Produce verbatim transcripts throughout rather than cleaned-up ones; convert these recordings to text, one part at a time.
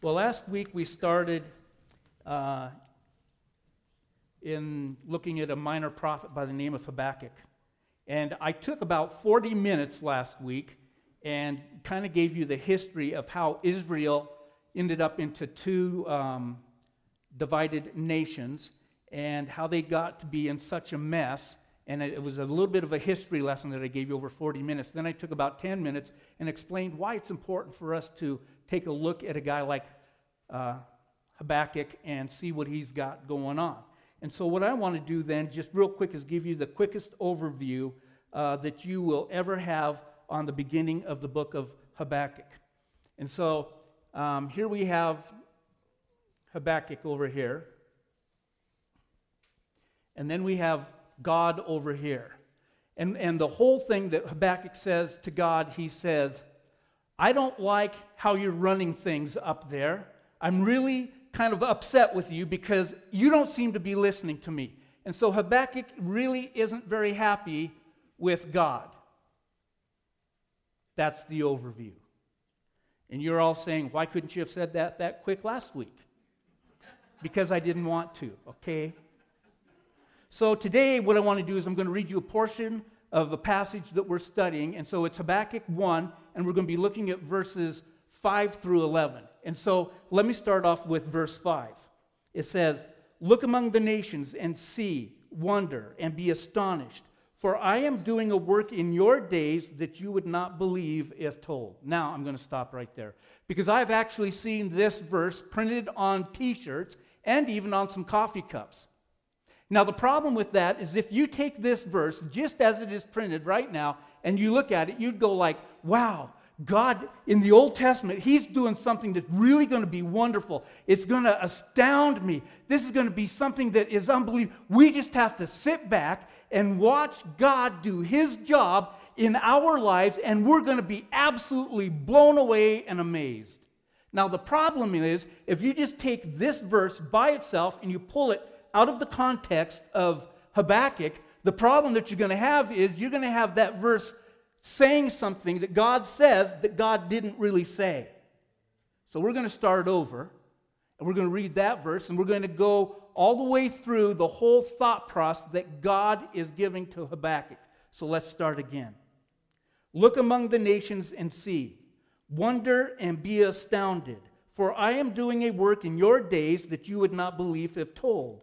Well, last week we started uh, in looking at a minor prophet by the name of Habakkuk. And I took about forty minutes last week and kind of gave you the history of how Israel ended up into two um, divided nations and how they got to be in such a mess. And it was a little bit of a history lesson that I gave you over forty minutes. Then I took about ten minutes and explained why it's important for us to take a look at a guy like uh, Habakkuk and see what he's got going on. And so what I want to do then, just real quick, is give you the quickest overview uh, that you will ever have on the beginning of the book of Habakkuk. And so um, here we have Habakkuk over here. And then we have God over here. And, and the whole thing that Habakkuk says to God, he says, I don't like how you're running things up there. I'm really kind of upset with you because you don't seem to be listening to me. And so Habakkuk really isn't very happy with God. That's the overview. And you're all saying, why couldn't you have said that that quick last week? Because I didn't want to, okay? So today what I want to do is I'm going to read you a portion of the passage that we're studying. And so it's Habakkuk one, and we're going to be looking at verses five through eleven. And so let me start off with verse five. It says, "Look among the nations and see, wonder, and be astonished, for I am doing a work in your days that you would not believe if told." Now I'm going to stop right there, because I've actually seen this verse printed on t-shirts and even on some coffee cups. Now, the problem with that is if you take this verse just as it is printed right now and you look at it, you'd go like, wow, God in the Old Testament, he's doing something that's really going to be wonderful. It's going to astound me. This is going to be something that is unbelievable. We just have to sit back and watch God do his job in our lives, and we're going to be absolutely blown away and amazed. Now, the problem is if you just take this verse by itself and you pull it out of the context of Habakkuk, the problem that you're going to have is you're going to have that verse saying something that God says that God didn't really say. So we're going to start over, and we're going to read that verse, and we're going to go all the way through the whole thought process that God is giving to Habakkuk. So let's start again. "Look among the nations and see, wonder and be astounded, for I am doing a work in your days that you would not believe if told.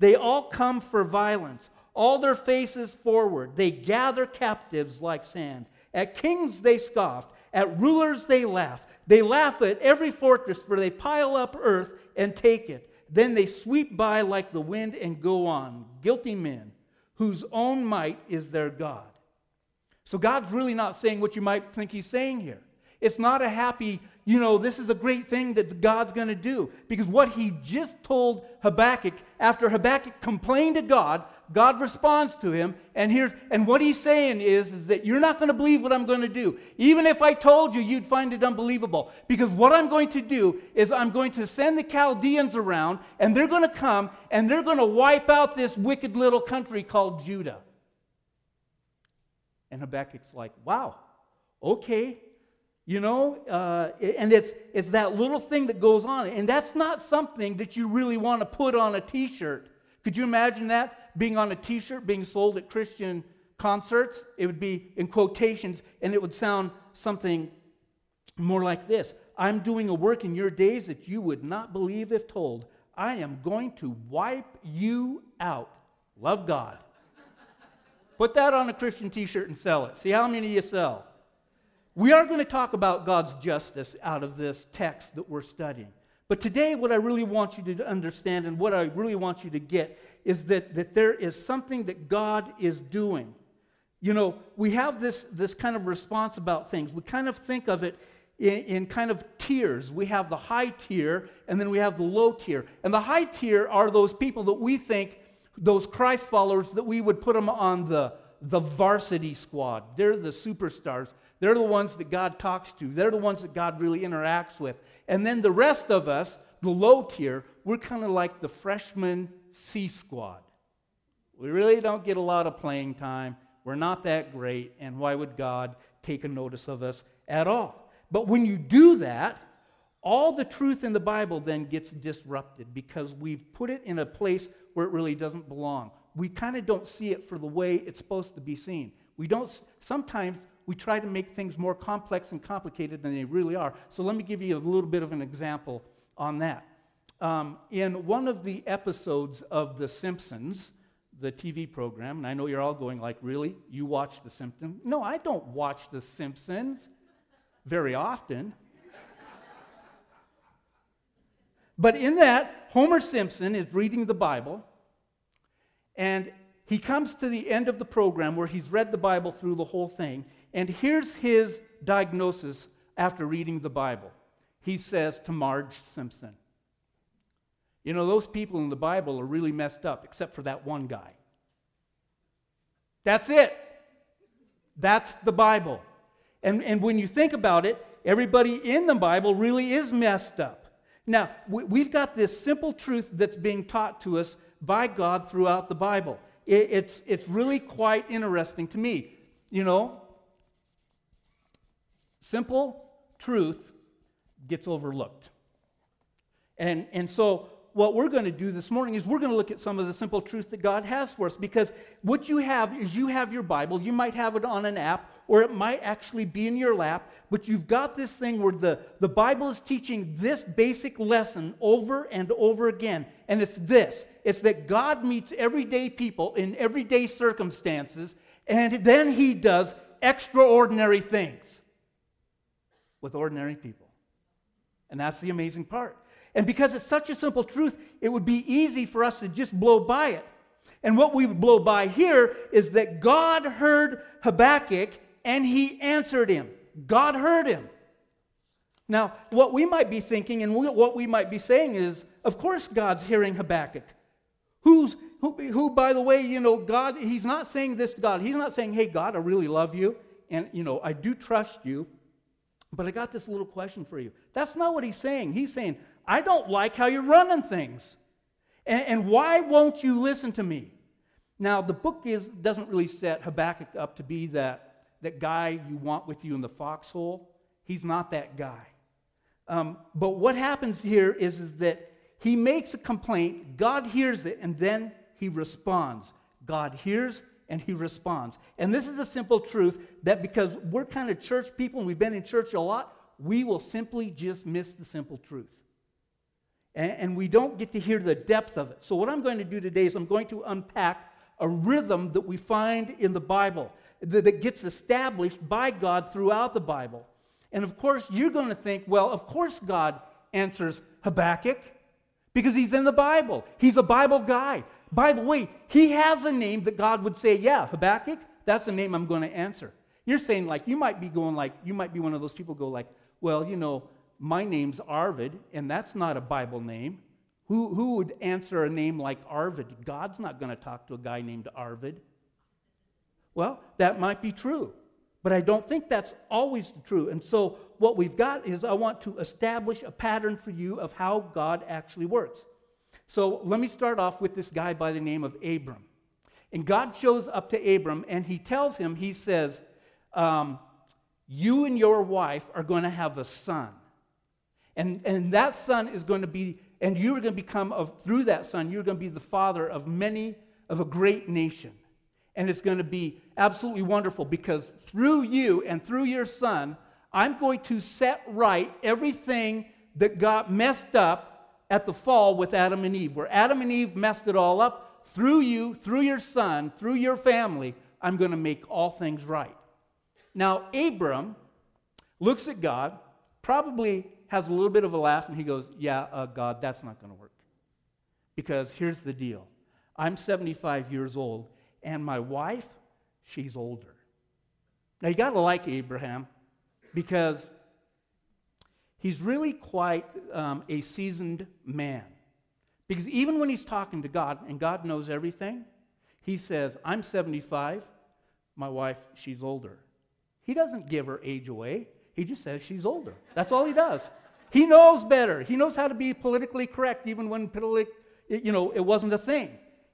They all come for violence, all their faces forward. They gather captives like sand. At kings they scoffed, at rulers they laughed. They laugh at every fortress, for they pile up earth and take it. Then they sweep by like the wind and go on, guilty men, whose own might is their God." So God's really not saying what you might think he's saying here. It's not a happy, you know, this is a great thing that God's going to do. Because what he just told Habakkuk, after Habakkuk complained to God, God responds to him. And here's, and what he's saying is, is that you're not going to believe what I'm going to do. Even if I told you, you'd find it unbelievable. Because what I'm going to do is I'm going to send the Chaldeans around, and they're going to come, and they're going to wipe out this wicked little country called Judah. And Habakkuk's like, wow, okay. You know, uh, and it's it's that little thing that goes on. And that's not something that you really want to put on a t-shirt. Could you imagine that being on a t-shirt, being sold at Christian concerts? It would be in quotations, and it would sound something more like this. "I'm doing a work in your days that you would not believe if told. I am going to wipe you out." Love God. Put that on a Christian t-shirt and sell it. See how many you sell. We are going to talk about God's justice out of this text that we're studying. But today, what I really want you to understand and what I really want you to get is that, that there is something that God is doing. You know, we have this, this kind of response about things. We kind of think of it in, in kind of tiers. We have the high tier, and then we have the low tier. And the high tier are those people that we think, those Christ followers, that we would put them on the, the varsity squad. They're the superstars. They're the ones that God talks to. They're the ones that God really interacts with. And then the rest of us, the low tier, we're kind of like the freshman C squad. We really don't get a lot of playing time. We're not that great, and why would God take a notice of us at all? But when you do that, all the truth in the Bible then gets disrupted because we've put it in a place where it really doesn't belong. We kind of don't see it for the way it's supposed to be seen. We don't. Sometimes we try to make things more complex and complicated than they really are. So let me give you a little bit of an example on that. Um, in one of the episodes of The Simpsons, the T V program, and I know you're all going like, really? You watch The Simpsons? No, I don't watch The Simpsons very often. But in that, Homer Simpson is reading the Bible, and he comes to the end of the program where he's read the Bible through the whole thing, and here's his diagnosis after reading the Bible. He says to Marge Simpson, you know, those people in the Bible are really messed up, except for that one guy. That's it. That's the Bible. And, and when you think about it, everybody in the Bible really is messed up. Now, we, we've got this simple truth that's being taught to us by God throughout the Bible. It, it's, it's really quite interesting to me. You know, simple truth gets overlooked. And, and so what we're going to do this morning is we're going to look at some of the simple truth that God has for us, because what you have is you have your Bible. You might have it on an app, or it might actually be in your lap, but you've got this thing where the, the Bible is teaching this basic lesson over and over again, and it's this. It's that God meets everyday people in everyday circumstances, and then he does extraordinary things with ordinary people. And that's the amazing part. And because it's such a simple truth, it would be easy for us to just blow by it. And what we would blow by here is that God heard Habakkuk and he answered him. God heard him. Now, what we might be thinking and what we might be saying is, of course God's hearing Habakkuk. Who's, who, who, by the way, you know, God, he's not saying this to God. He's not saying, hey, God, I really love you, and, you know, I do trust you, but I got this little question for you. That's not what he's saying. He's saying, I don't like how you're running things. And, and why won't you listen to me? Now, the book is, doesn't really set Habakkuk up to be that, that guy you want with you in the foxhole. He's not that guy. Um, but what happens here is, is that he makes a complaint, God hears it, and then he responds. God hears and he responds. And this is a simple truth that because we're kind of church people and we've been in church a lot, we will simply just miss the simple truth. And, and we don't get to hear the depth of it. So what I'm going to do today is I'm going to unpack a rhythm that we find in the Bible that, that gets established by God throughout the Bible. And of course, you're going to think, well, of course God answers Habakkuk because he's in the Bible. He's a Bible guy. By the way, he has a name that God would say, yeah, Habakkuk, that's the name I'm going to answer. You're saying like, you might be going like, you might be one of those people go like, well, you know, my name's Arvid, and that's not a Bible name. Who, who would answer a name like Arvid? God's not going to talk to a guy named Arvid. Well, that might be true, but I don't think that's always true. And so what we've got is I want to establish a pattern for you of how God actually works. So let me start off with this guy by the name of Abram. And God shows up to Abram, and he tells him, he says, um, you and your wife are going to have a son. And, and that son is going to be, and you're going to become, of, through that son, you're going to be the father of many, of a great nation. And it's going to be absolutely wonderful because through you and through your son, I'm going to set right everything that got messed up at the fall with Adam and Eve, where Adam and Eve messed it all up. Through you, through your son, through your family, I'm going to make all things right. Now, Abram looks at God, probably has a little bit of a laugh, and he goes, yeah, uh, God, that's not going to work. Because here's the deal. I'm seventy-five years old, and my wife, she's older. Now, you got to like Abraham, because he's really quite um, a seasoned man. Because even when he's talking to God, and God knows everything, he says, I'm seventy-five, my wife, she's older. He doesn't give her age away. He just says she's older. That's all he does. He knows better. He knows how to be politically correct, even when politi- you know, it wasn't a thing.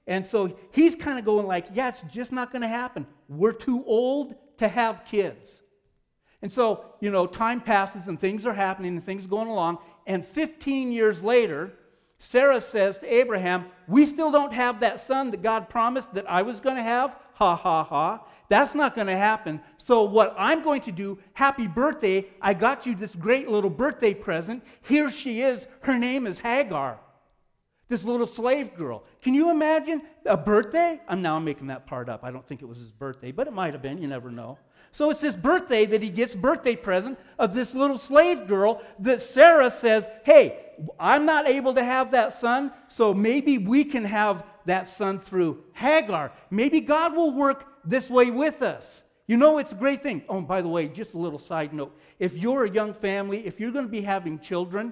And so he's kind of going like, yeah, it's just not going to happen. We're too old to have kids. And so, you know, time passes and things are happening and things are going along. And fifteen years later, Sarah says to Abraham, we still don't have that son that God promised that I was going to have. Ha, ha, ha. That's not going to happen. So what I'm going to do, happy birthday, I got you this great little birthday present. Here she is. Her name is Hagar, this little slave girl. Can you imagine a birthday? I'm now making that part up. I don't think it was his birthday, but it might have been. You never know. So it's his birthday that he gets birthday present of this little slave girl that Sarah says, hey, I'm not able to have that son, so maybe we can have that son through Hagar. Maybe God will work this way with us. You know, it's a great thing. Oh, and by the way, just a little side note. If you're a young family, if you're going to be having children,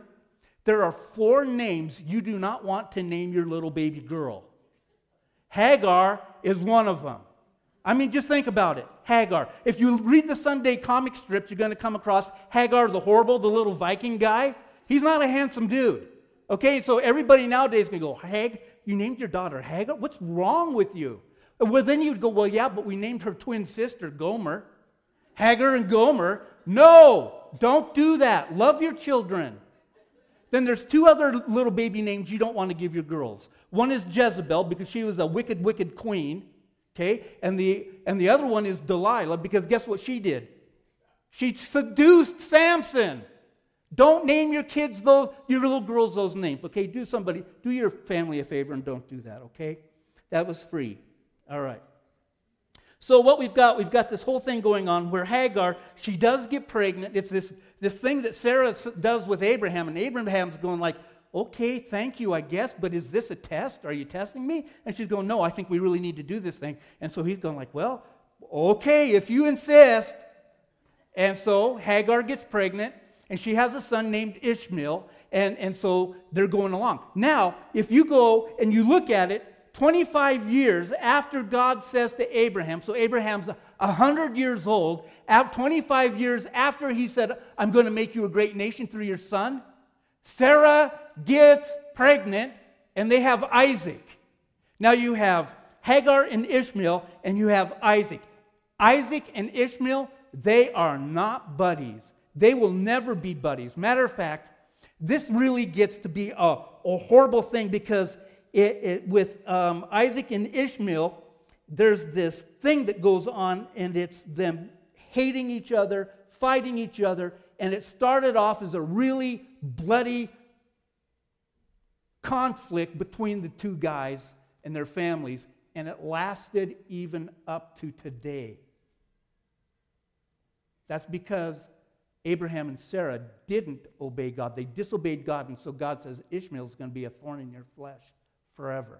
there are four names you do not want to name your little baby girl. Hagar is one of them. I mean, just think about it. Hagar. If you read the Sunday comic strips, you're going to come across Hagar the Horrible, the little Viking guy. He's not a handsome dude. Okay, so everybody nowadays can go, Hag, you named your daughter Hagar? What's wrong with you? Well, then you'd go, well, yeah, but we named her twin sister Gomer. Hagar and Gomer. No, don't do that. Love your children. Then there's two other little baby names you don't want to give your girls. One is Jezebel, because she was a wicked, wicked queen. Okay, and the and the other one is Delilah, because guess what she did? She seduced Samson. Don't name your kids those, your little girls those names. Okay, do somebody, do your family a favor and don't do that. Okay, that was free. All right. So what we've got, we've got this whole thing going on where Hagar, she does get pregnant. It's this this thing that Sarah does with Abraham, and Abraham's going like, okay, thank you, I guess, but is this a test? Are you testing me? And she's going, no, I think we really need to do this thing. And so he's going like, well, okay, if you insist. And so Hagar gets pregnant, and she has a son named Ishmael, and, and so they're going along. Now, if you go and you look at it, twenty-five years after God says to Abraham, so Abraham's one hundred years old, twenty-five years after he said, I'm going to make you a great nation through your son, Sarah gets pregnant, and they have Isaac. Now you have Hagar and Ishmael, and you have Isaac. Isaac and Ishmael, they are not buddies. They will never be buddies. Matter of fact, this really gets to be a, a horrible thing, because it, it, with um, Isaac and Ishmael, there's this thing that goes on, and it's them hating each other, fighting each other, and it started off as a really bloody conflict between the two guys and their families, and it lasted even up to today. That's because Abraham and Sarah didn't obey God. They disobeyed God, and so God says, Ishmael's going to be a thorn in your flesh forever.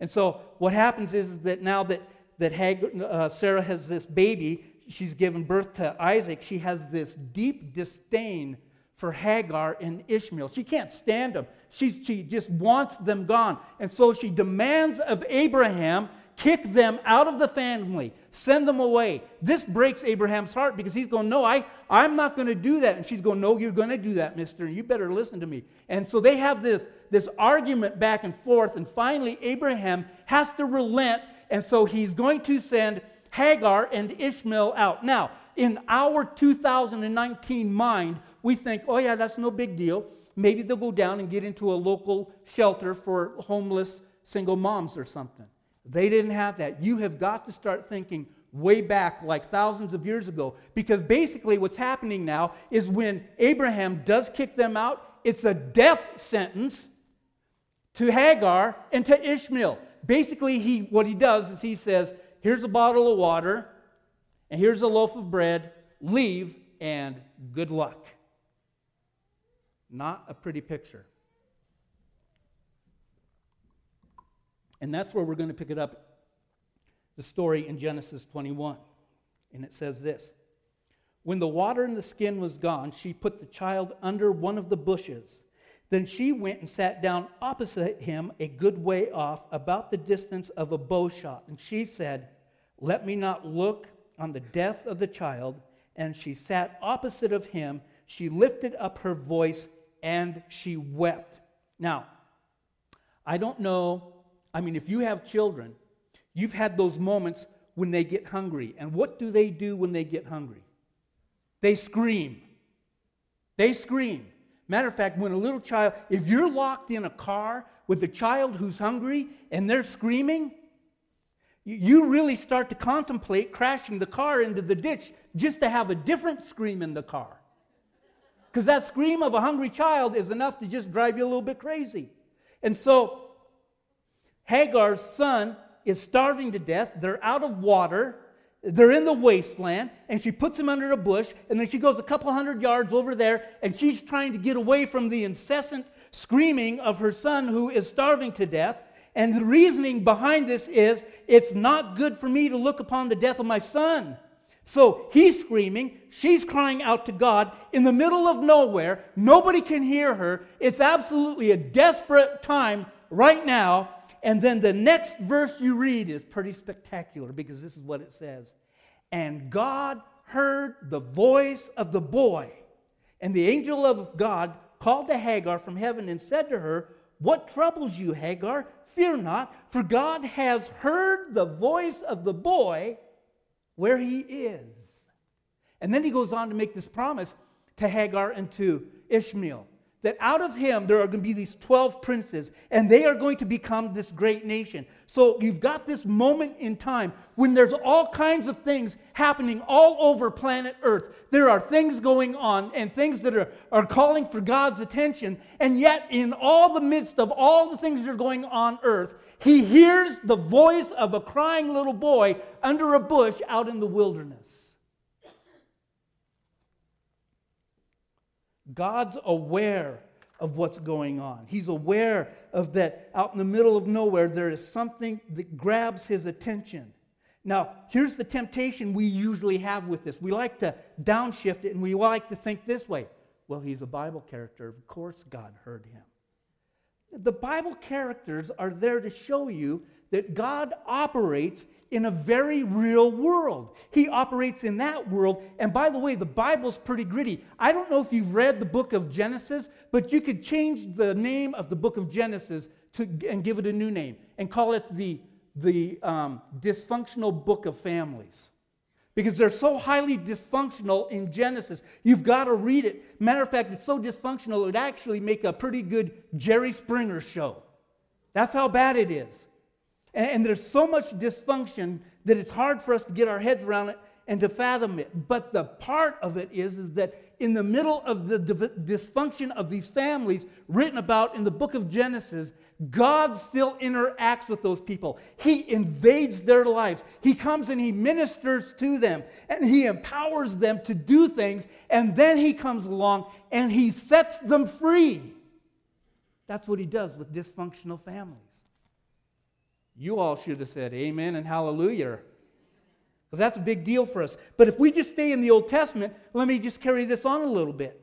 And so what happens is that now that, that Hagar, uh, Sarah has this baby, she's given birth to Isaac, she has this deep disdain for Hagar and Ishmael. She can't stand them. She, she just wants them gone. And so she demands of Abraham, kick them out of the family, send them away. This breaks Abraham's heart, because he's going, no, I, I'm not going to do that. And she's going, no, you're going to do that, mister, and you better listen to me. And so they have this, this argument back and forth, and finally Abraham has to relent, and so he's going to send Hagar and Ishmael out. Now, in our two thousand nineteen mind, we think, oh yeah, that's no big deal. Maybe they'll go down and get into a local shelter for homeless single moms or something. They didn't have that. You have got to start thinking way back, like thousands of years ago, because basically what's happening now is when Abraham does kick them out, it's a death sentence to Hagar and to Ishmael. Basically, he what he does is he says, here's a bottle of water, and here's a loaf of bread, leave, and good luck. Not a pretty picture. And that's where we're going to pick it up, the story in Genesis twenty-one. And it says this, When the water in the skin was gone, she put the child under one of the bushes. Then she went and sat down opposite him a good way off, about the distance of a bow shot. And she said, "Let me not look on the death of the child." And she sat opposite of him. She lifted up her voice and she wept. Now, I don't know. I mean, if you have children, you've had those moments when they get hungry. And what do they do when they get hungry? They scream. They scream. Matter of fact, when a little child, if you're locked in a car with a child who's hungry and they're screaming, you really start to contemplate crashing the car into the ditch just to have a different scream in the car. Because that scream of a hungry child is enough to just drive you a little bit crazy. And so Hagar's son is starving to death. They're out of water. They're in the wasteland, and she puts him under a bush, and then she goes a couple hundred yards over there, and she's trying to get away from the incessant screaming of her son who is starving to death. And the reasoning behind this is, it's not good for me to look upon the death of my son. So he's screaming, she's crying out to God in the middle of nowhere. Nobody can hear her. It's absolutely a desperate time right now. And then the next verse you read is pretty spectacular, because this is what it says. And God heard the voice of the boy. And the angel of God called to Hagar from heaven and said to her, "What troubles you, Hagar? Fear not, for God has heard the voice of the boy where he is." And then he goes on to make this promise to Hagar and to Ishmael, that out of him there are going to be these twelve princes, and they are going to become this great nation. So you've got this moment in time when there's all kinds of things happening all over planet Earth. There are things going on and things that are, are calling for God's attention, and yet in all the midst of all the things that are going on Earth, he hears the voice of a crying little boy under a bush out in the wilderness. God's aware of what's going on. He's aware of that out in the middle of nowhere, there is something that grabs his attention. Now, here's the temptation we usually have with this. We like to downshift it, and we like to think this way. Well, he's a Bible character. Of course God heard him. The Bible characters are there to show you that God operates in a very real world. He operates in that world. And by the way, the Bible's pretty gritty. I don't know if you've read the book of Genesis, but you could change the name of the book of Genesis to and give it a new name and call it the, the um, dysfunctional book of families. Because they're so highly dysfunctional in Genesis. You've got to read it. Matter of fact, it's so dysfunctional, it would actually make a pretty good Jerry Springer show. That's how bad it is. And there's so much dysfunction that it's hard for us to get our heads around it and to fathom it. But the part of it is, is that in the middle of the dysfunction of these families written about in the book of Genesis, God still interacts with those people. He invades their lives. He comes and he ministers to them, and he empowers them to do things. And then he comes along and he sets them free. That's what he does with dysfunctional families. You all should have said amen and hallelujah, because that's a big deal for us. But if we just stay in the Old Testament, let me just carry this on a little bit.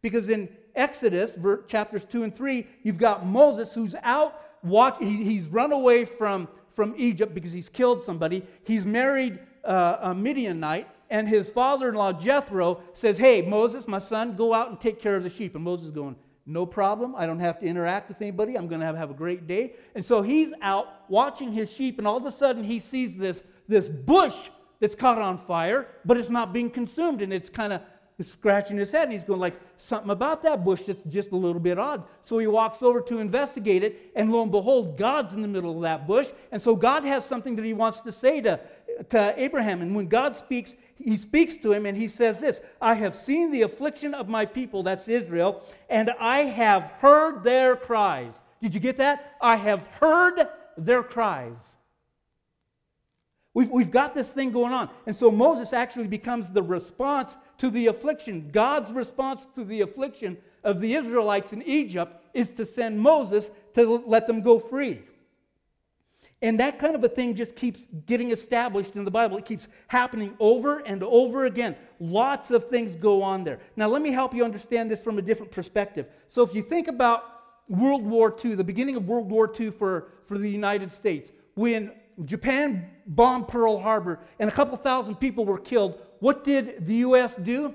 Because in Exodus, chapters two and three, you've got Moses who's out, watch, he, he's run away from, from Egypt because he's killed somebody. He's married uh, a Midianite, and his father-in-law Jethro says, "Hey, Moses, my son, go out and take care of the sheep." And Moses is going, "No problem. I don't have to interact with anybody. I'm going to have, have a great day." And so he's out watching his sheep, and all of a sudden he sees this, this bush that's caught on fire, but it's not being consumed, and it's kind of scratching his head, and he's going like, something about that bush that's just a little bit odd. So he walks over to investigate it, and lo and behold, God's in the middle of that bush, and so God has something that he wants to say to, to Abraham, and when God speaks, he speaks to him, and he says this, "I have seen the affliction of my people," that's Israel, "and I have heard their cries." Did you get that? I have heard their cries. We've, we've got this thing going on. And so Moses actually becomes the response to the affliction. God's response to the affliction of the Israelites in Egypt is to send Moses to let them go free. And that kind of a thing just keeps getting established in the Bible. It keeps happening over and over again. Lots of things go on there. Now, let me help you understand this from a different perspective. So if you think about World War Two, the beginning of World War Two for, for the United States, when Japan bombed Pearl Harbor and a couple thousand people were killed, what did the U S do?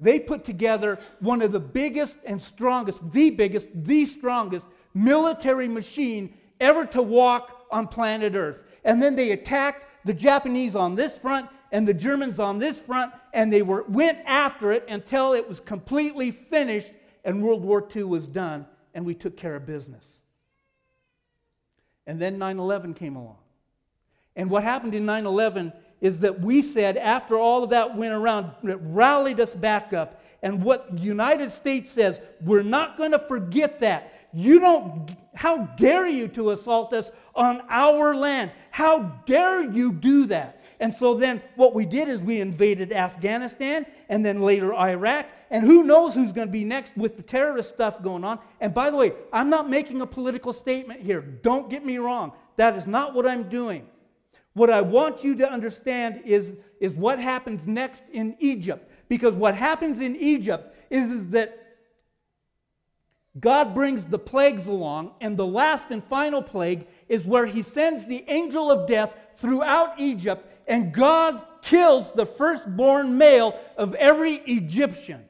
They put together one of the biggest and strongest, the biggest, the strongest military machine ever to walk on planet Earth. And then they attacked the Japanese on this front and the Germans on this front, and they were went after it until it was completely finished and World War Two was done and we took care of business. And then nine eleven came along. And what happened in nine eleven is that we said, after all of that went around, it rallied us back up. And what the United States says, we're not going to forget that. You don't, how dare you to assault us on our land? How dare you do that? And so then what we did is we invaded Afghanistan and then later Iraq. And who knows who's going to be next with the terrorist stuff going on. And by the way, I'm not making a political statement here. Don't get me wrong. That is not what I'm doing. What I want you to understand is, is what happens next in Egypt. Because what happens in Egypt is, is that God brings the plagues along, and the last and final plague is where he sends the angel of death throughout Egypt, and God kills the firstborn male of every Egyptian.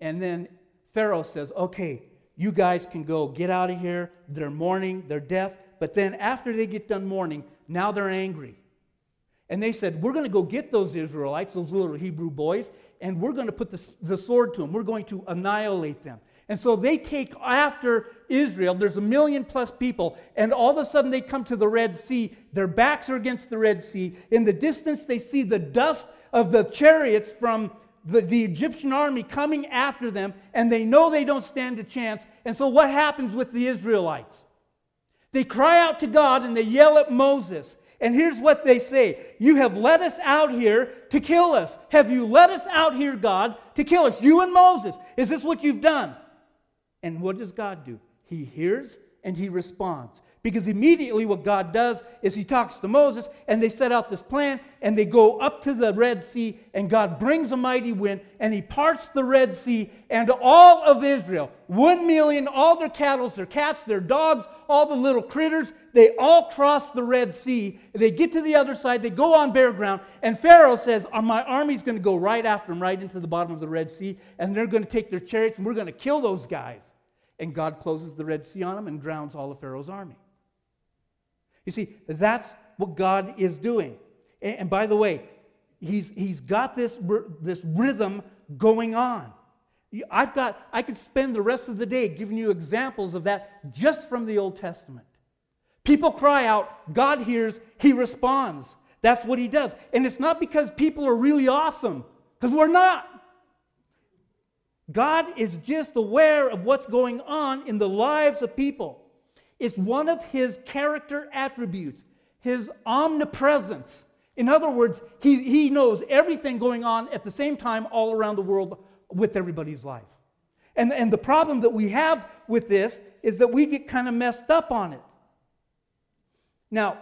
And then Pharaoh says, okay, you guys can go get out of here. They're mourning their death. But then after they get done mourning, now they're angry. And they said, we're going to go get those Israelites, those little Hebrew boys, and we're going to put the, the sword to them. We're going to annihilate them. And so they take after Israel. There's a million plus people. And all of a sudden they come to the Red Sea. Their backs are against the Red Sea. In the distance they see the dust of the chariots from the, the Egyptian army coming after them. And they know they don't stand a chance. And so what happens with the Israelites? They cry out to God and they yell at Moses. And here's what they say. You have let us out here to kill us. Have you let us out here, God, to kill us? You and Moses. Is this what you've done? And what does God do? He hears and he responds. Because immediately what God does is he talks to Moses and they set out this plan and they go up to the Red Sea and God brings a mighty wind and he parts the Red Sea and all of Israel, one million, all their cattle, their cats, their dogs, all the little critters, they all cross the Red Sea. They get to the other side, they go on bare ground, and Pharaoh says, my army's going to go right after them, right into the bottom of the Red Sea, and they're going to take their chariots and we're going to kill those guys. And God closes the Red Sea on them and drowns all of Pharaoh's army. You see, that's what God is doing. And by the way, he's, he's got this, this rhythm going on. I've got, I could spend the rest of the day giving you examples of that just from the Old Testament. People cry out, God hears, he responds. That's what he does. And it's not because people are really awesome, because we're not. God is just aware of what's going on in the lives of people. It's one of his character attributes, his omnipresence. In other words, he, he knows everything going on at the same time all around the world with everybody's life. And, and the problem that we have with this is that we get kind of messed up on it. Now,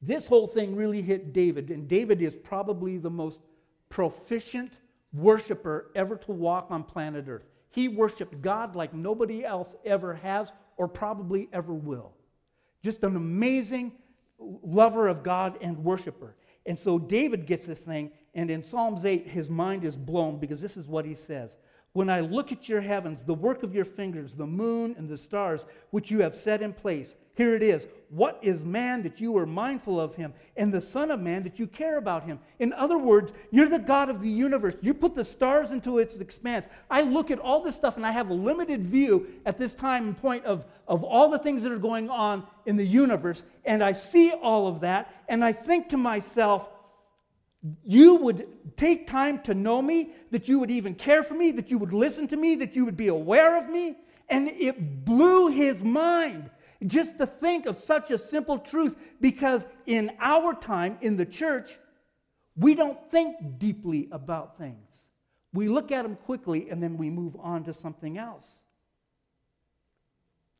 this whole thing really hit David, and David is probably the most proficient worshiper ever to walk on planet Earth. He worshiped God like nobody else ever has or probably ever will. Just an amazing lover of God and worshiper. And so David gets this thing, and in Psalms eight, his mind is blown because this is what he says. When I look at your heavens, the work of your fingers, the moon and the stars, which you have set in place, here it is. What is man that you are mindful of him, and the son of man that you care about him? In other words, you're the God of the universe. You put the stars into its expanse. I look at all this stuff, and I have a limited view at this time and point of, of all the things that are going on in the universe, and I see all of that, and I think to myself, you would take time to know me, that you would even care for me, that you would listen to me, that you would be aware of me. And it blew his mind just to think of such a simple truth, because in our time, in the church, we don't think deeply about things. We look at them quickly and then we move on to something else.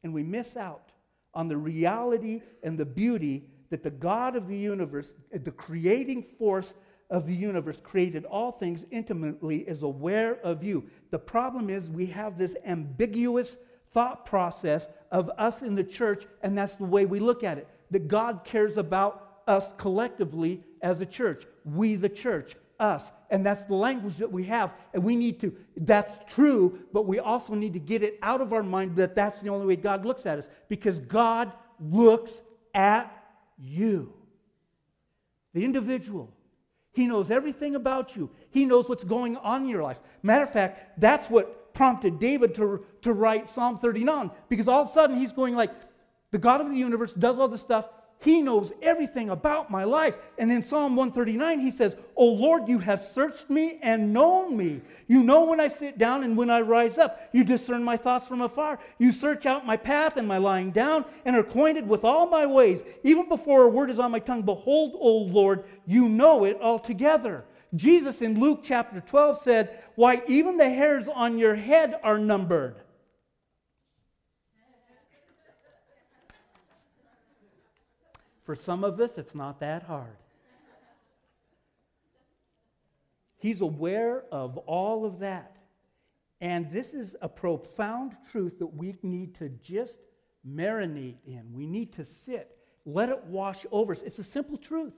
And we miss out on the reality and the beauty that the God of the universe, the creating force of the universe, created all things intimately, is aware of you. The problem is we have this ambiguous thought process of us in the church, and that's the way we look at it, that God cares about us collectively as a church, we the church, us, and that's the language that we have, and we need to, that's true, but we also need to get it out of our mind that that's the only way God looks at us, because God looks at you, the individual. He knows everything about you. He knows what's going on in your life. Matter of fact, that's what prompted David to, to write Psalm thirty-nine, because all of a sudden he's going like, the God of the universe does all this stuff. He knows everything about my life. And in Psalm one thirty-nine, he says, "O Lord, you have searched me and known me. You know when I sit down and when I rise up. You discern my thoughts from afar. You search out my path and my lying down and are acquainted with all my ways. Even before a word is on my tongue, behold, O Lord, you know it altogether." Jesus in Luke chapter twelve said, "Why, even the hairs on your head are numbered." For some of us, it's not that hard. He's aware of all of that. And this is a profound truth that we need to just marinate in. We need to sit, let it wash over us. It's a simple truth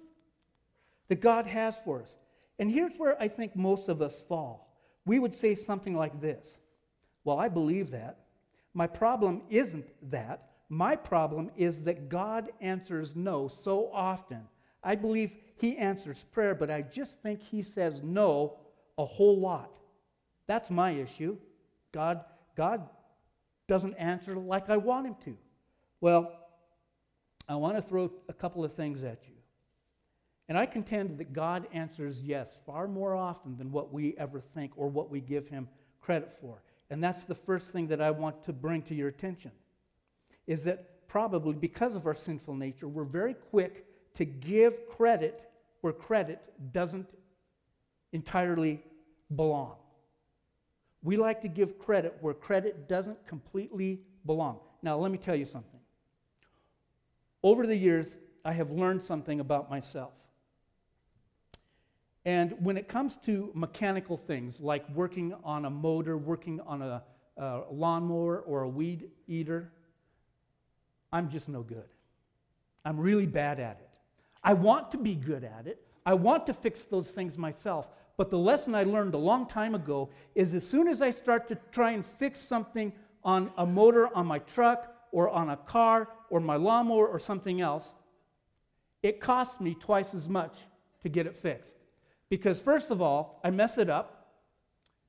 that God has for us. And here's where I think most of us fall. We would say something like this: "Well, I believe that. My problem isn't that. My problem is that God answers no so often. I believe he answers prayer, but I just think he says no a whole lot. That's my issue. God, God doesn't answer like I want him to." Well, I want to throw a couple of things at you. And I contend that God answers yes far more often than what we ever think or what we give him credit for. And that's the first thing that I want to bring to your attention, is that probably because of our sinful nature, we're very quick to give credit where credit doesn't entirely belong. We like to give credit where credit doesn't completely belong. Now, let me tell you something. Over the years, I have learned something about myself. And when it comes to mechanical things, like working on a motor, working on a, a lawnmower or a weed eater, I'm just no good. I'm really bad at it. I want to be good at it. I want to fix those things myself. But the lesson I learned a long time ago is as soon as I start to try and fix something on a motor, on my truck, or on a car, or my lawnmower, or something else, it costs me twice as much to get it fixed. Because first of all, I mess it up.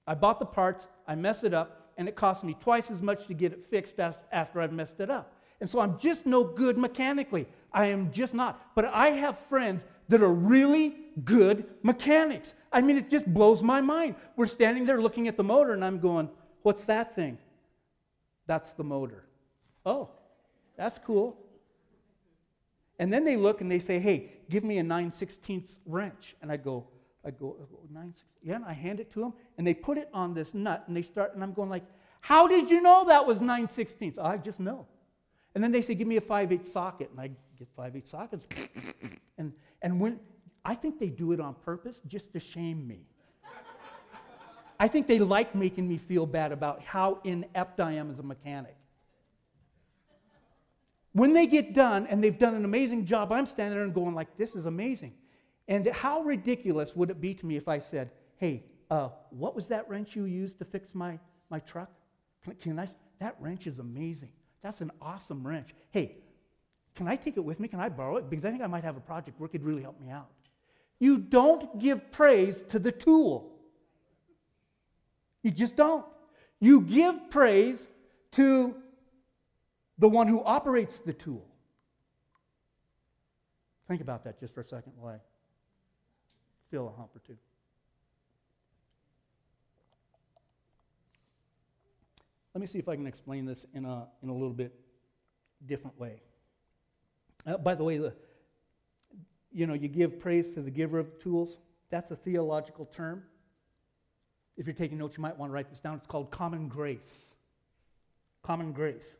I bought the parts, I mess it up, and it costs me twice as much to get it fixed after I've messed it up. And so I'm just no good mechanically. I am just not. But I have friends that are really good mechanics. I mean, it just blows my mind. We're standing there looking at the motor, and I'm going, "What's that thing?" "That's the motor." "Oh, that's cool." And then they look and they say, "Hey, give me a nine sixteenths wrench." And I go, I go, nine sixteenths? Yeah, and I hand it to them, and they put it on this nut, and they start, and I'm going like, "How did you know that was nine sixteenths? "I just know." And then they say, "Give me a five eighths socket." And I get five eighths sockets. and and when I think they do it on purpose just to shame me. I think they like making me feel bad about how inept I am as a mechanic. When they get done, and they've done an amazing job, I'm standing there and going like, "This is amazing." And how ridiculous would it be to me if I said, "Hey, uh, what was that wrench you used to fix my, my truck? Can, can I, that wrench is amazing. That's an awesome wrench. Hey, can I take it with me? Can I borrow it? Because I think I might have a project where it could really help me out." You don't give praise to the tool. You just don't. You give praise to the one who operates the tool. Think about that just for a second while I feel a hump or two. Let me see if I can explain this in a in a little bit different way. Uh, by the way, the, you know, you give praise to the giver of the tools. That's a theological term. If you're taking notes, you might want to write this down. It's called common grace. Common grace.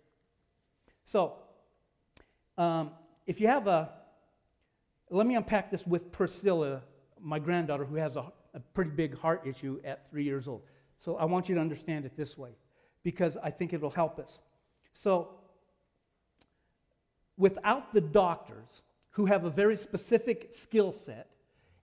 So Um, if you have a, let me unpack this with Priscilla, my granddaughter, who has a, a pretty big heart issue at three years old. So I want you to understand it this way, because I think it'll help us. So without the doctors, who have a very specific skill set,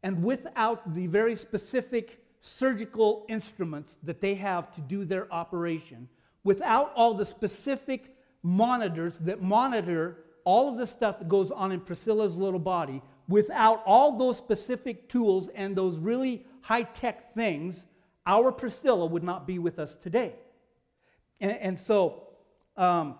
and without the very specific surgical instruments that they have to do their operation, without all the specific monitors that monitor all of the stuff that goes on in Priscilla's little body, without all those specific tools and those really high-tech things, our Priscilla would not be with us today. And, and so um,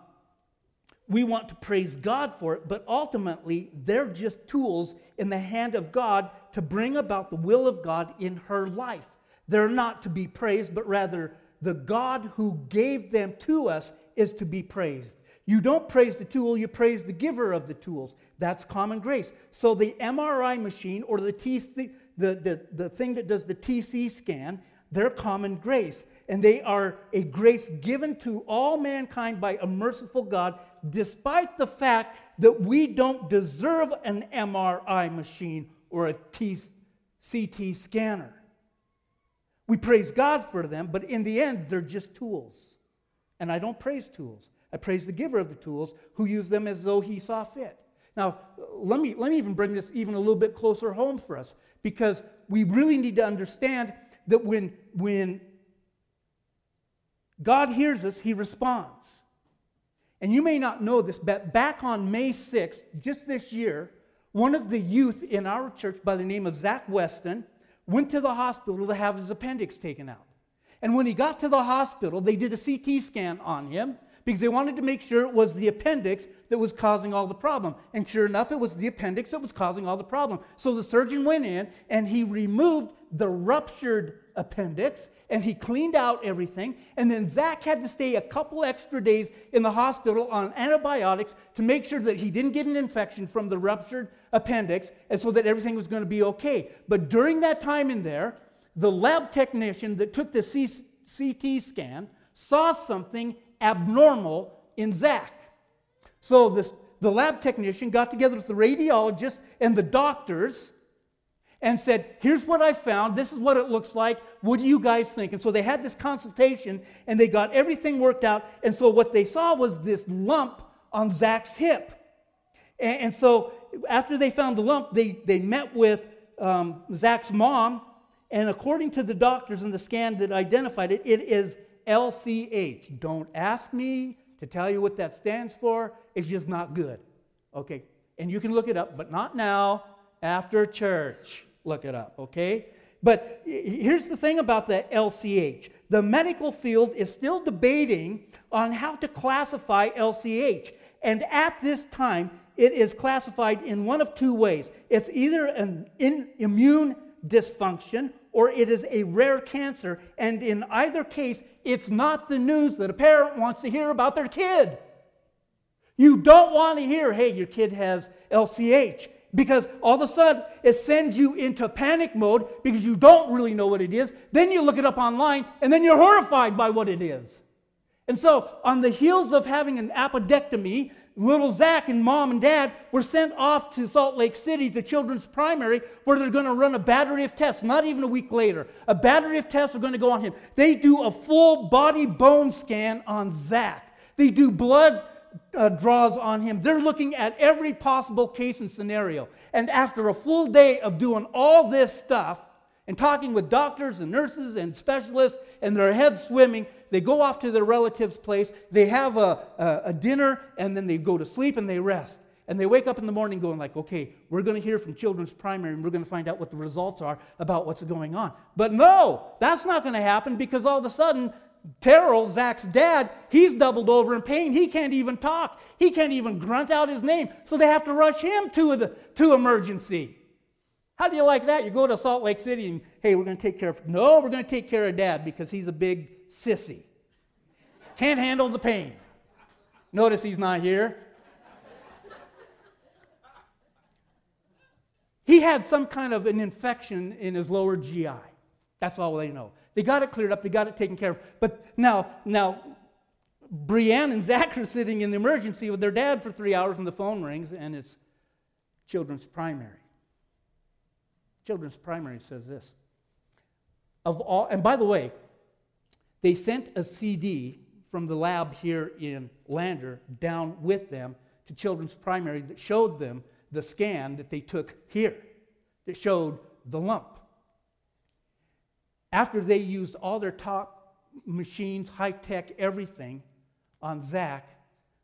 we want to praise God for it, but ultimately they're just tools in the hand of God to bring about the will of God in her life. They're not to be praised, but rather the God who gave them to us is to be praised. You don't praise the tool, you praise the giver of the tools. That's common grace. So the M R I machine or the T C, the, the, the thing that does the T C scan, they're common grace. And they are a grace given to all mankind by a merciful God, despite the fact that we don't deserve an M R I machine or a T C T scanner. We praise God for them, but in the end, they're just tools. And I don't praise tools. I praise the giver of the tools who used them as though he saw fit. Now, let me, let me even bring this even a little bit closer home for us, because we really need to understand that when, when God hears us, he responds. And you may not know this, but back on May sixth, just this year, one of the youth in our church by the name of Zach Weston went to the hospital to have his appendix taken out. And when he got to the hospital, they did a C T scan on him because they wanted to make sure it was the appendix that was causing all the problem. And sure enough, it was the appendix that was causing all the problem. So the surgeon went in and he removed the ruptured appendix, and he cleaned out everything, and then Zach had to stay a couple extra days in the hospital on antibiotics to make sure that he didn't get an infection from the ruptured appendix, and so that everything was going to be okay. But during that time in there, the lab technician that took the C T scan saw something abnormal in Zach. So this, the lab technician got together with the radiologist and the doctors and said, here's what I found, this is what it looks like, what do you guys think? And so they had this consultation, and they got everything worked out, and so what they saw was this lump on Zach's hip. And, and so after they found the lump, they, they met with um, Zach's mom, and according to the doctors and the scan that identified it, it is L C H. Don't ask me to tell you what that stands for, it's just not good. Okay, and you can look it up, but not now. After church, look it up, okay? But here's the thing about the L C H. The medical field is still debating on how to classify L C H. And at this time, it is classified in one of two ways. It's either an in- immune dysfunction or it is a rare cancer. And in either case, it's not the news that a parent wants to hear about their kid. You don't want to hear, hey, your kid has L C H. Because all of a sudden, it sends you into panic mode because you don't really know what it is. Then you look it up online, and then you're horrified by what it is. And so, on the heels of having an appendectomy, little Zach and mom and dad were sent off to Salt Lake City, the children's primary, where they're going to run a battery of tests, not even a week later. A battery of tests are going to go on him. They do a full body bone scan on Zach. They do blood Uh, draws on him. They're looking at every possible case and scenario. And after a full day of doing all this stuff and talking with doctors and nurses and specialists and their heads swimming, they go off to their relative's place, they have a, a, a dinner, and then they go to sleep and they rest. And they wake up in the morning going like, okay, we're going to hear from Children's Primary and we're going to find out what the results are about what's going on. But no, that's not going to happen because all of a sudden Terrell, Zach's dad, he's doubled over in pain. He can't even talk. He can't even grunt out his name. So they have to rush him to, a, to emergency. How do you like that? You go to Salt Lake City and, hey, we're going to take care of... No, we're going to take care of Dad because he's a big sissy. Can't handle the pain. Notice he's not here. He had some kind of an infection in his lower G I. That's all they know. They got it cleared up. They got it taken care of. But now, now, Brianne and Zach are sitting in the emergency with their dad for three hours and the phone rings and it's Children's Primary. Children's Primary says this. Of all, and by the way, they sent a C D from the lab here in Lander down with them to Children's Primary that showed them the scan that they took here, that showed the lump. After they used all their top machines, high-tech, everything on Zach,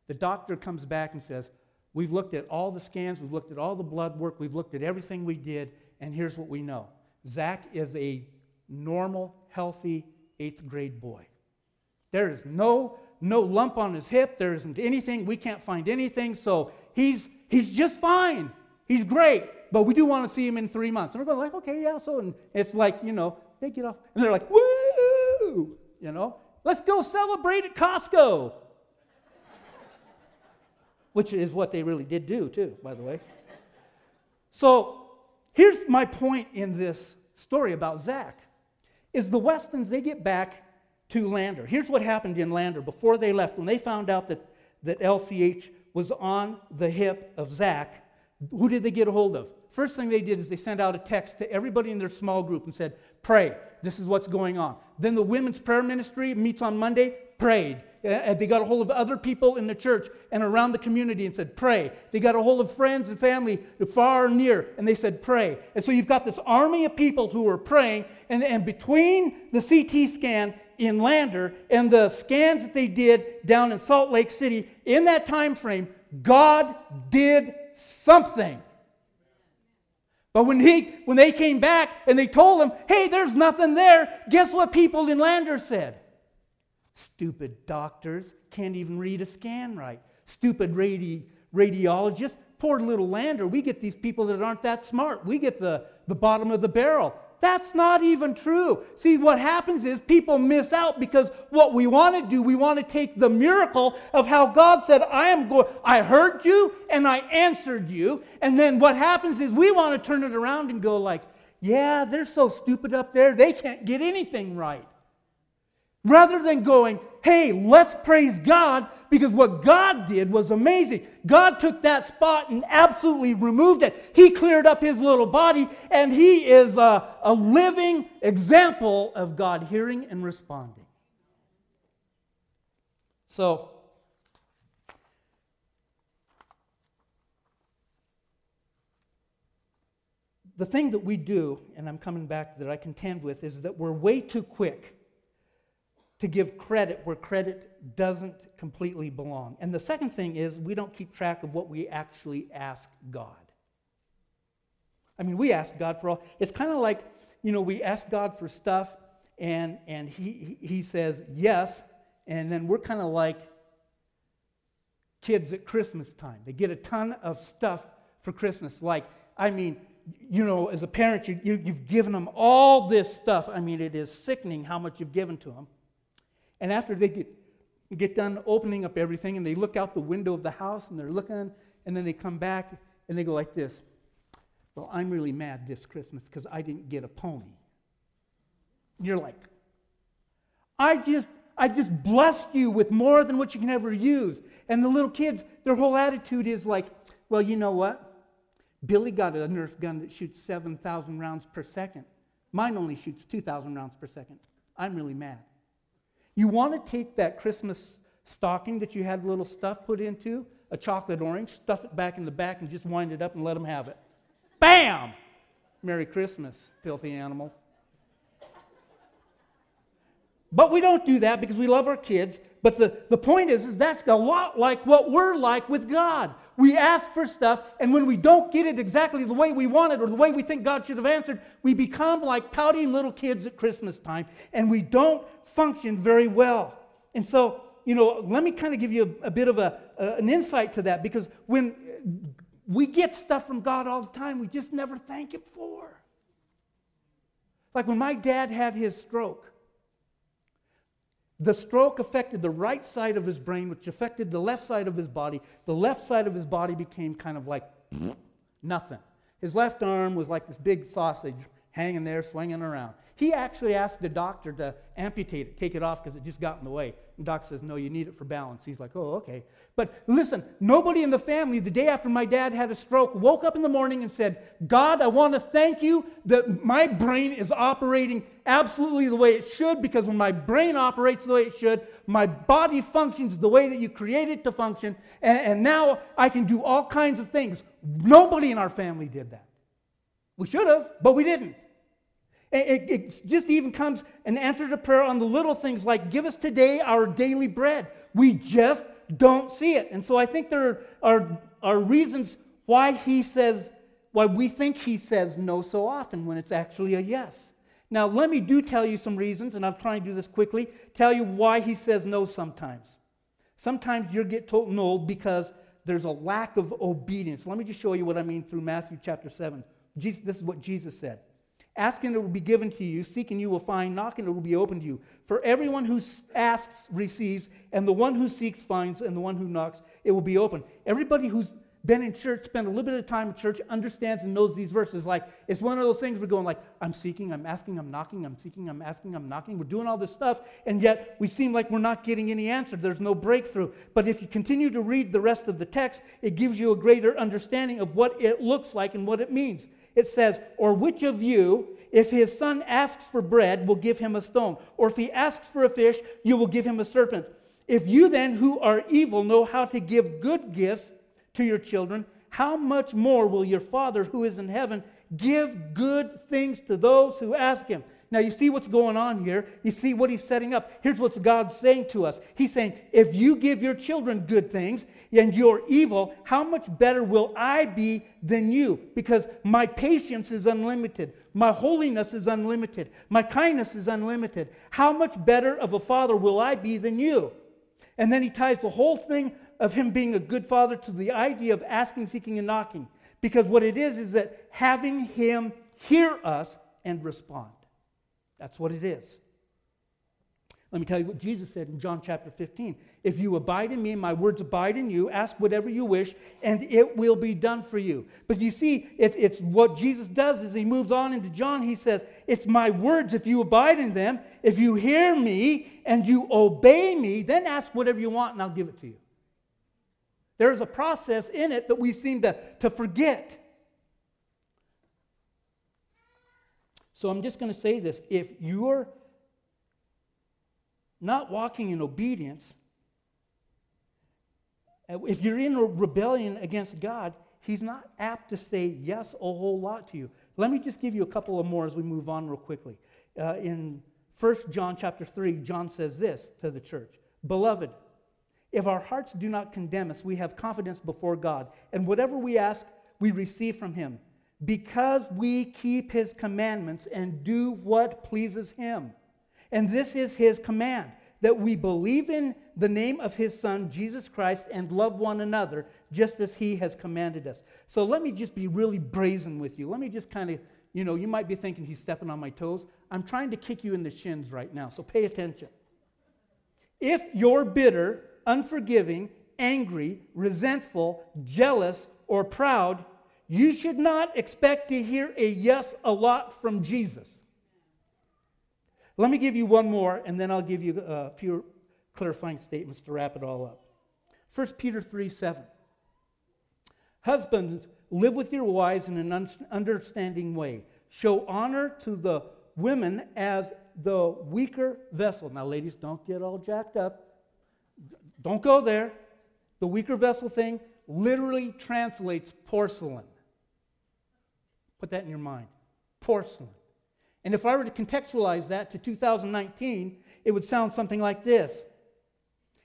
the doctor comes back and says, we've looked at all the scans, we've looked at all the blood work, we've looked at everything we did, and here's what we know. Zach is a normal, healthy, eighth-grade boy. There is no no lump on his hip. There isn't anything. We can't find anything. So he's he's just fine. He's great. But we do want to see him in three months. And we're going like, okay, yeah. So and it's like, you know, they get off and they're like, woo, you know, let's go celebrate at Costco, which is what they really did do too, by the way. So here's my point in this story about Zach, is the Westons, they get back to Lander. Here's what happened in Lander before they left. When they found out that, that L C H was on the hip of Zach, who did they get a hold of? First thing they did is they sent out a text to everybody in their small group and said, pray, this is what's going on. Then the women's prayer ministry meets on Monday, prayed. Uh, they got a hold of other people in the church and around the community and said, pray. They got a hold of friends and family far and near, and they said, pray. And so you've got this army of people who are praying, and, and between the C T scan in Lander and the scans that they did down in Salt Lake City, in that time frame, God did something. But when he when they came back and they told him, hey, there's nothing there, guess what people in Lander said? Stupid doctors, can't even read a scan right. Stupid radi- radiologists, poor little Lander, we get these people that aren't that smart. We get the, the bottom of the barrel. That's not even true. See, what happens is people miss out because what we want to do, we want to take the miracle of how God said, I am going, I heard you and I answered you. And then what happens is we want to turn it around and go like, yeah, they're so stupid up there, they can't get anything right. Rather than going, hey, let's praise God because what God did was amazing. God took that spot and absolutely removed it. He cleared up his little body, and he is a, a living example of God hearing and responding. So, the thing that we do, and I'm coming back that I contend with, is that we're way too quick to give credit where credit doesn't completely belong. And the second thing is we don't keep track of what we actually ask God. I mean, we ask God for all. It's kind of like, you know, we ask God for stuff and and he he says yes, and then we're kind of like kids at Christmas time. They get a ton of stuff for Christmas. Like, I mean, you know, as a parent, you, you you've given them all this stuff. I mean, it is sickening how much you've given to them. And after they get, get done opening up everything and they look out the window of the house and they're looking, and then they come back and they go like this. Well, I'm really mad this Christmas because I didn't get a pony. You're like, I just, I just blessed you with more than what you can ever use. And the little kids, their whole attitude is like, well, you know what? Billy got a Nerf gun that shoots seven thousand rounds per second. Mine only shoots two thousand rounds per second. I'm really mad. You want to take that Christmas stocking that you had little stuff put into, a chocolate orange, stuff it back in the back and just wind it up and let them have it. Bam! Merry Christmas, filthy animal. But we don't do that because we love our kids. But the, the point is, is that's a lot like what we're like with God. We ask for stuff, and when we don't get it exactly the way we want it or the way we think God should have answered, we become like pouty little kids at Christmas time, and we don't function very well. And so, you know, let me kind of give you a, a bit of a, uh, an insight to that, because when we get stuff from God all the time, we just never thank Him for. Like when my dad had his stroke, the stroke affected the right side of his brain, which affected the left side of his body. The left side of his body became kind of like nothing. His left arm was like this big sausage hanging there, swinging around. He actually asked the doctor to amputate it, take it off because it just got in the way. The doctor says, no, you need it for balance. He's like, oh, okay. But listen, nobody in the family, the day after my dad had a stroke, woke up in the morning and said, God, I want to thank you that my brain is operating absolutely the way it should, because when my brain operates the way it should, my body functions the way that you created it to function, and, and now I can do all kinds of things. Nobody in our family did that. We should have, but we didn't. It, it just even comes an answer to prayer on the little things like, give us today our daily bread. We just don't see it. And so I think there are, are reasons why he says, why we think he says no so often when it's actually a yes. Now, let me do tell you some reasons, and I'll try and do this quickly, tell you why he says no sometimes. Sometimes you'll get told no because there's a lack of obedience. Let me just show you what I mean through Matthew chapter seven. Jesus, this is what Jesus said. Ask and it will be given to you. Seek and you will find. Knock and it will be opened to you. For everyone who asks receives, and the one who seeks finds, and the one who knocks, it will be open. Everybody who's been in church, spent a little bit of time in church, understands and knows these verses. Like, it's one of those things we're going like, I'm seeking, I'm asking, I'm knocking, I'm seeking, I'm asking, I'm knocking. We're doing all this stuff, and yet we seem like we're not getting any answer. There's no breakthrough. But if you continue to read the rest of the text, it gives you a greater understanding of what it looks like and what it means. It says, or which of you, if his son asks for bread, will give him a stone? Or if he asks for a fish, you will give him a serpent. If you then, who are evil, know how to give good gifts to your children, how much more will your Father who is in heaven give good things to those who ask him? Now you see what's going on here. You see what he's setting up. Here's what God's saying to us. He's saying, if you give your children good things and you're evil, how much better will I be than you? Because my patience is unlimited. My holiness is unlimited. My kindness is unlimited. How much better of a father will I be than you? And then he ties the whole thing of him being a good father to the idea of asking, seeking, and knocking. Because what it is is that having him hear us and respond. That's what it is. Let me tell you what Jesus said in John chapter fifteen. If you abide in me and my words abide in you, ask whatever you wish and it will be done for you. But you see, it's, it's what Jesus does is he moves on into John. He says, it's my words. If you abide in them, if you hear me and you obey me, then ask whatever you want and I'll give it to you. There is a process in it that we seem to, to forget. So I'm just going to say this. If you're not walking in obedience, if you're in a rebellion against God, he's not apt to say yes a whole lot to you. Let me just give you a couple of more as we move on real quickly. Uh, in First John chapter three, John says this to the church. Beloved, if our hearts do not condemn us, we have confidence before God, and whatever we ask, we receive from him, because we keep his commandments and do what pleases him. And this is his command, that we believe in the name of his Son, Jesus Christ, and love one another, just as he has commanded us. So let me just be really brazen with you. Let me just kind of, you know, you might be thinking he's stepping on my toes. I'm trying to kick you in the shins right now, so pay attention. If you're bitter, unforgiving, angry, resentful, jealous, or proud, you should not expect to hear a yes a lot from Jesus. Let me give you one more, and then I'll give you a few clarifying statements to wrap it all up. First Peter three seven. Husbands, live with your wives in an understanding way. Show honor to the women as the weaker vessel. Now, ladies, don't get all jacked up. Don't go there. The weaker vessel thing literally translates porcelain. Put that in your mind. Porcelain. And if I were to contextualize that to two thousand nineteen, it would sound something like this.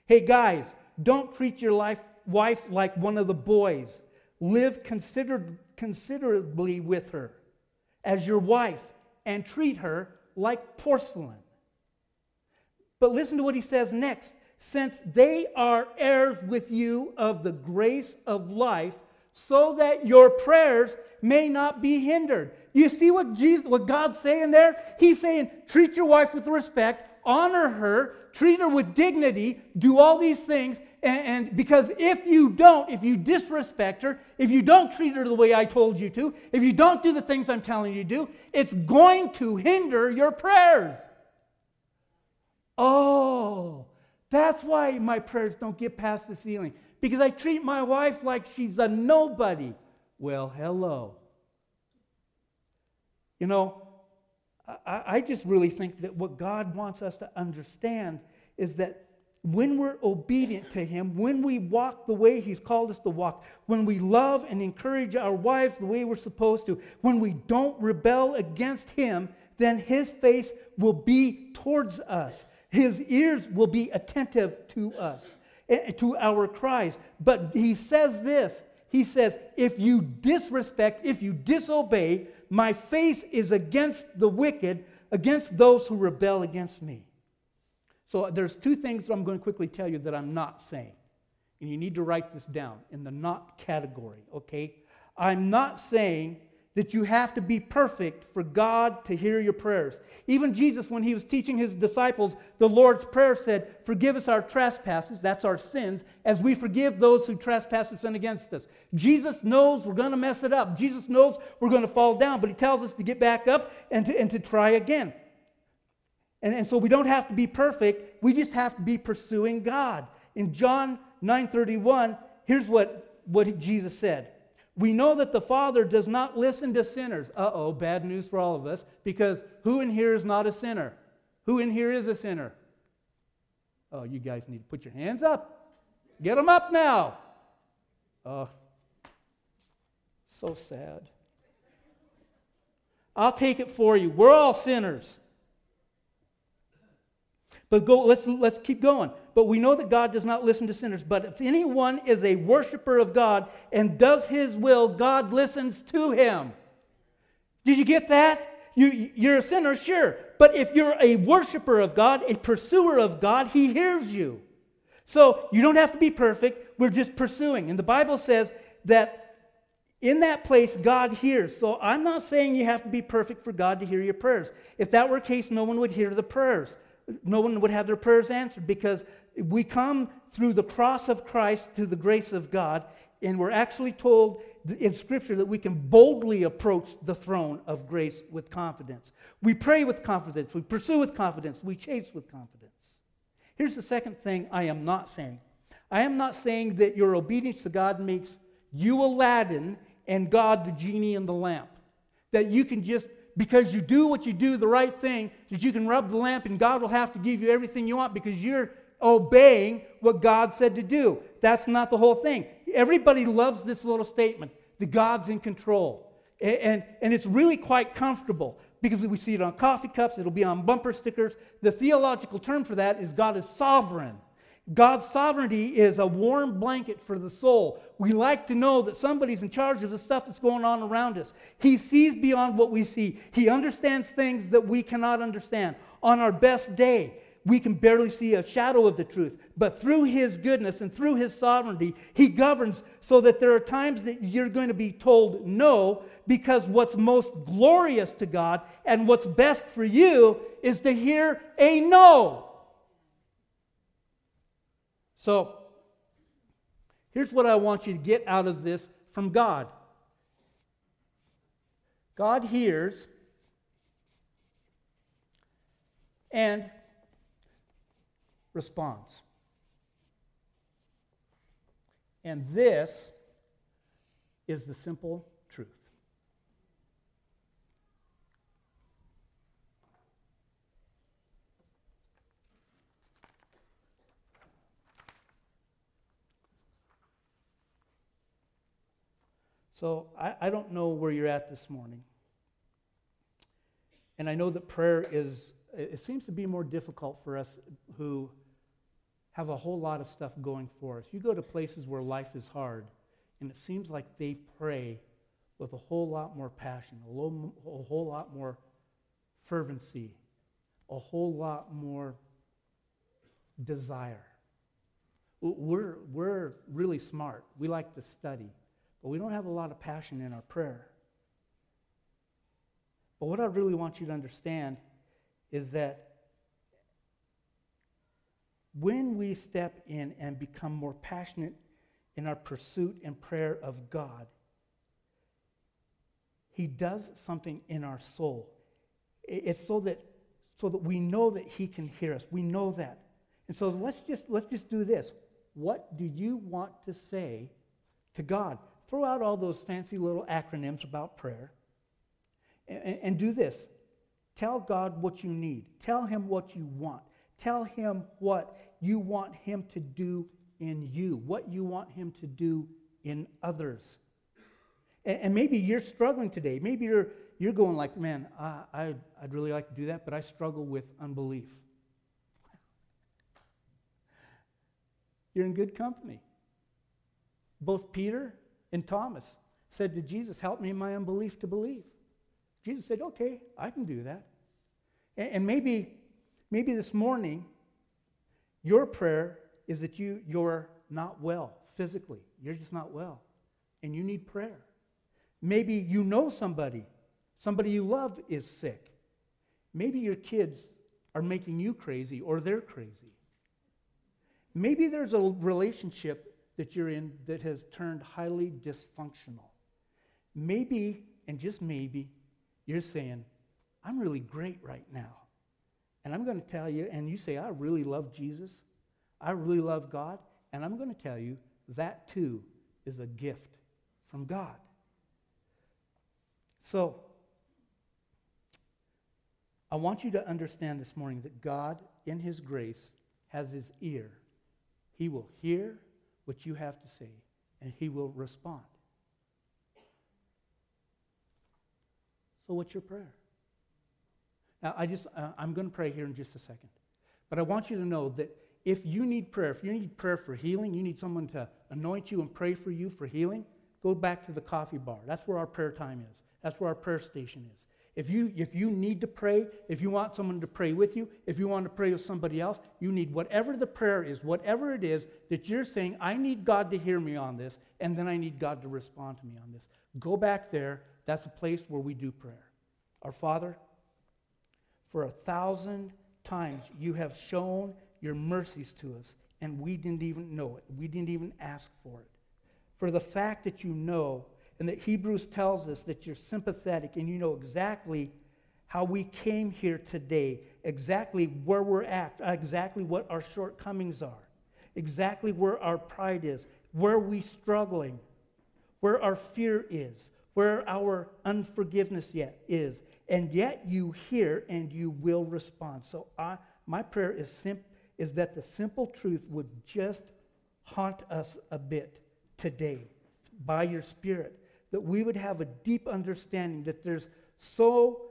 Hey guys, don't treat your life, wife like one of the boys. Live consider, considerably with her as your wife and treat her like porcelain. But listen to what he says next. Since they are heirs with you of the grace of life, so that your prayers may not be hindered. You see what Jesus, what God's saying there? He's saying, treat your wife with respect, honor her, treat her with dignity, do all these things, and, and because if you don't, if you disrespect her, if you don't treat her the way I told you to, if you don't do the things I'm telling you to do, it's going to hinder your prayers. Oh, that's why my prayers don't get past the ceiling, because I treat my wife like she's a nobody. Well, hello. You know, I, I just really think that what God wants us to understand is that when we're obedient to Him, when we walk the way He's called us to walk, when we love and encourage our wives the way we're supposed to, when we don't rebel against Him, then His face will be towards us. His ears will be attentive to us, to our cries. But He says this, He says, if you disrespect, if you disobey, my face is against the wicked, against those who rebel against me. So there's two things that I'm going to quickly tell you that I'm not saying. And you need to write this down in the not category, okay? I'm not saying that you have to be perfect for God to hear your prayers. Even Jesus, when he was teaching his disciples the Lord's Prayer, said, forgive us our trespasses, that's our sins, as we forgive those who trespass or sin against us. Jesus knows we're going to mess it up. Jesus knows we're going to fall down, but he tells us to get back up and to, and to try again. And, and so we don't have to be perfect. We just have to be pursuing God. In John nine thirty-one, here's what, what Jesus said. We know that the Father does not listen to sinners. Uh-oh, bad news for all of us, because who in here is not a sinner? Who in here is a sinner? Oh, you guys need to put your hands up. Get them up now. Oh, so sad. I'll take it for you. We're all sinners. But go, let's, let's keep going. But we know that God does not listen to sinners. But if anyone is a worshiper of God and does his will, God listens to him. Did you get that? You, you're a sinner, sure. But if you're a worshiper of God, a pursuer of God, he hears you. So you don't have to be perfect. We're just pursuing. And the Bible says that in that place, God hears. So I'm not saying you have to be perfect for God to hear your prayers. If that were the case, no one would hear the prayers. No one would have their prayers answered, because we come through the cross of Christ to the grace of God, and we're actually told in Scripture that we can boldly approach the throne of grace with confidence. We pray with confidence. We pursue with confidence. We chase with confidence. Here's the second thing I am not saying. I am not saying that your obedience to God makes you Aladdin and God the genie in the lamp, that you can just, because you do what you do, the right thing, that you can rub the lamp and God will have to give you everything you want because you're obeying what God said to do. That's not the whole thing. Everybody loves this little statement, that God's in control. And, and, and it's really quite comfortable, because we see it on coffee cups, it'll be on bumper stickers. The theological term for that is God is sovereign. God's sovereignty is a warm blanket for the soul. We like to know that somebody's in charge of the stuff that's going on around us. He sees beyond what we see. He understands things that we cannot understand. On our best day, we can barely see a shadow of the truth. But through His goodness and through His sovereignty, He governs, so that there are times that you're going to be told no, because what's most glorious to God and what's best for you is to hear a no. So, here's what I want you to get out of this from God. God hears, and responds. And this is the simple truth. So I, I don't know where you're at this morning. And I know that prayer is, it seems to be more difficult for us who have a whole lot of stuff going for us. You go to places where life is hard, and it seems like they pray with a whole lot more passion, a, low, a whole lot more fervency, a whole lot more desire. We're, we're really smart. We like to study. But we don't have a lot of passion in our prayer. But what I really want you to understand is that When we step in and become more passionate in our pursuit and prayer of God, He does something in our soul. It's so that so that we know that He can hear us. We know that. And so let's just let's just do this. What do you want to say to God? Throw out all those fancy little acronyms about prayer and, and do this. Tell God what you need. Tell Him what you want. Tell Him what you want Him to do in you, what you want Him to do in others. And, and maybe you're struggling today. Maybe you're you're going like, man, I, I, I'd really like to do that, but I struggle with unbelief. You're in good company. Both Peter and Thomas said to Jesus, help me in my unbelief to believe. Jesus said, okay, I can do that. And, and maybe... Maybe this morning, your prayer is that you, you're not well physically. You're just not well, and you need prayer. Maybe you know somebody, somebody you love is sick. Maybe your kids are making you crazy or they're crazy. Maybe there's a relationship that you're in that has turned highly dysfunctional. Maybe, and just maybe, you're saying, I'm really great right now. And I'm going to tell you, and you say, I really love Jesus. I really love God. And I'm going to tell you, that too is a gift from God. So, I want you to understand this morning that God, in His grace, has His ear. He will hear what you have to say, and He will respond. So, what's your prayer? Now, I just, uh, I'm going to pray here in just a second. But I want you to know that if you need prayer, if you need prayer for healing, you need someone to anoint you and pray for you for healing, go back to the coffee bar. That's where our prayer time is. That's where our prayer station is. If you if you need to pray, if you want someone to pray with you, if you want to pray with somebody else, you need whatever the prayer is, whatever it is that you're saying, I need God to hear me on this, and then I need God to respond to me on this. Go back there. That's a place where we do prayer. Our Father, for a thousand times you have shown your mercies to us, and we didn't even know it. We didn't even ask for it. For the fact that you know, and that Hebrews tells us that you're sympathetic, and you know exactly how we came here today, exactly where we're at, exactly what our shortcomings are, exactly where our pride is, where we're struggling, where our fear is, where our unforgiveness yet is, and yet you hear and you will respond. So I, my prayer is simp- is that the simple truth would just haunt us a bit today by your Spirit, that we would have a deep understanding that there's so,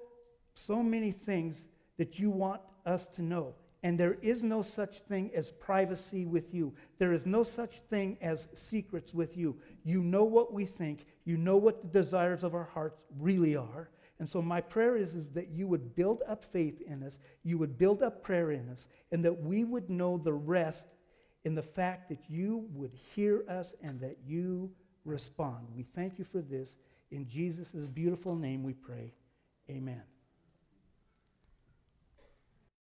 so many things that you want us to know, and there is no such thing as privacy with you. There is no such thing as secrets with you. You know what we think. You know what the desires of our hearts really are. And so my prayer is, is that you would build up faith in us, you would build up prayer in us, and that we would know the rest in the fact that you would hear us and that you respond. We thank you for this. In Jesus' beautiful name we pray. Amen.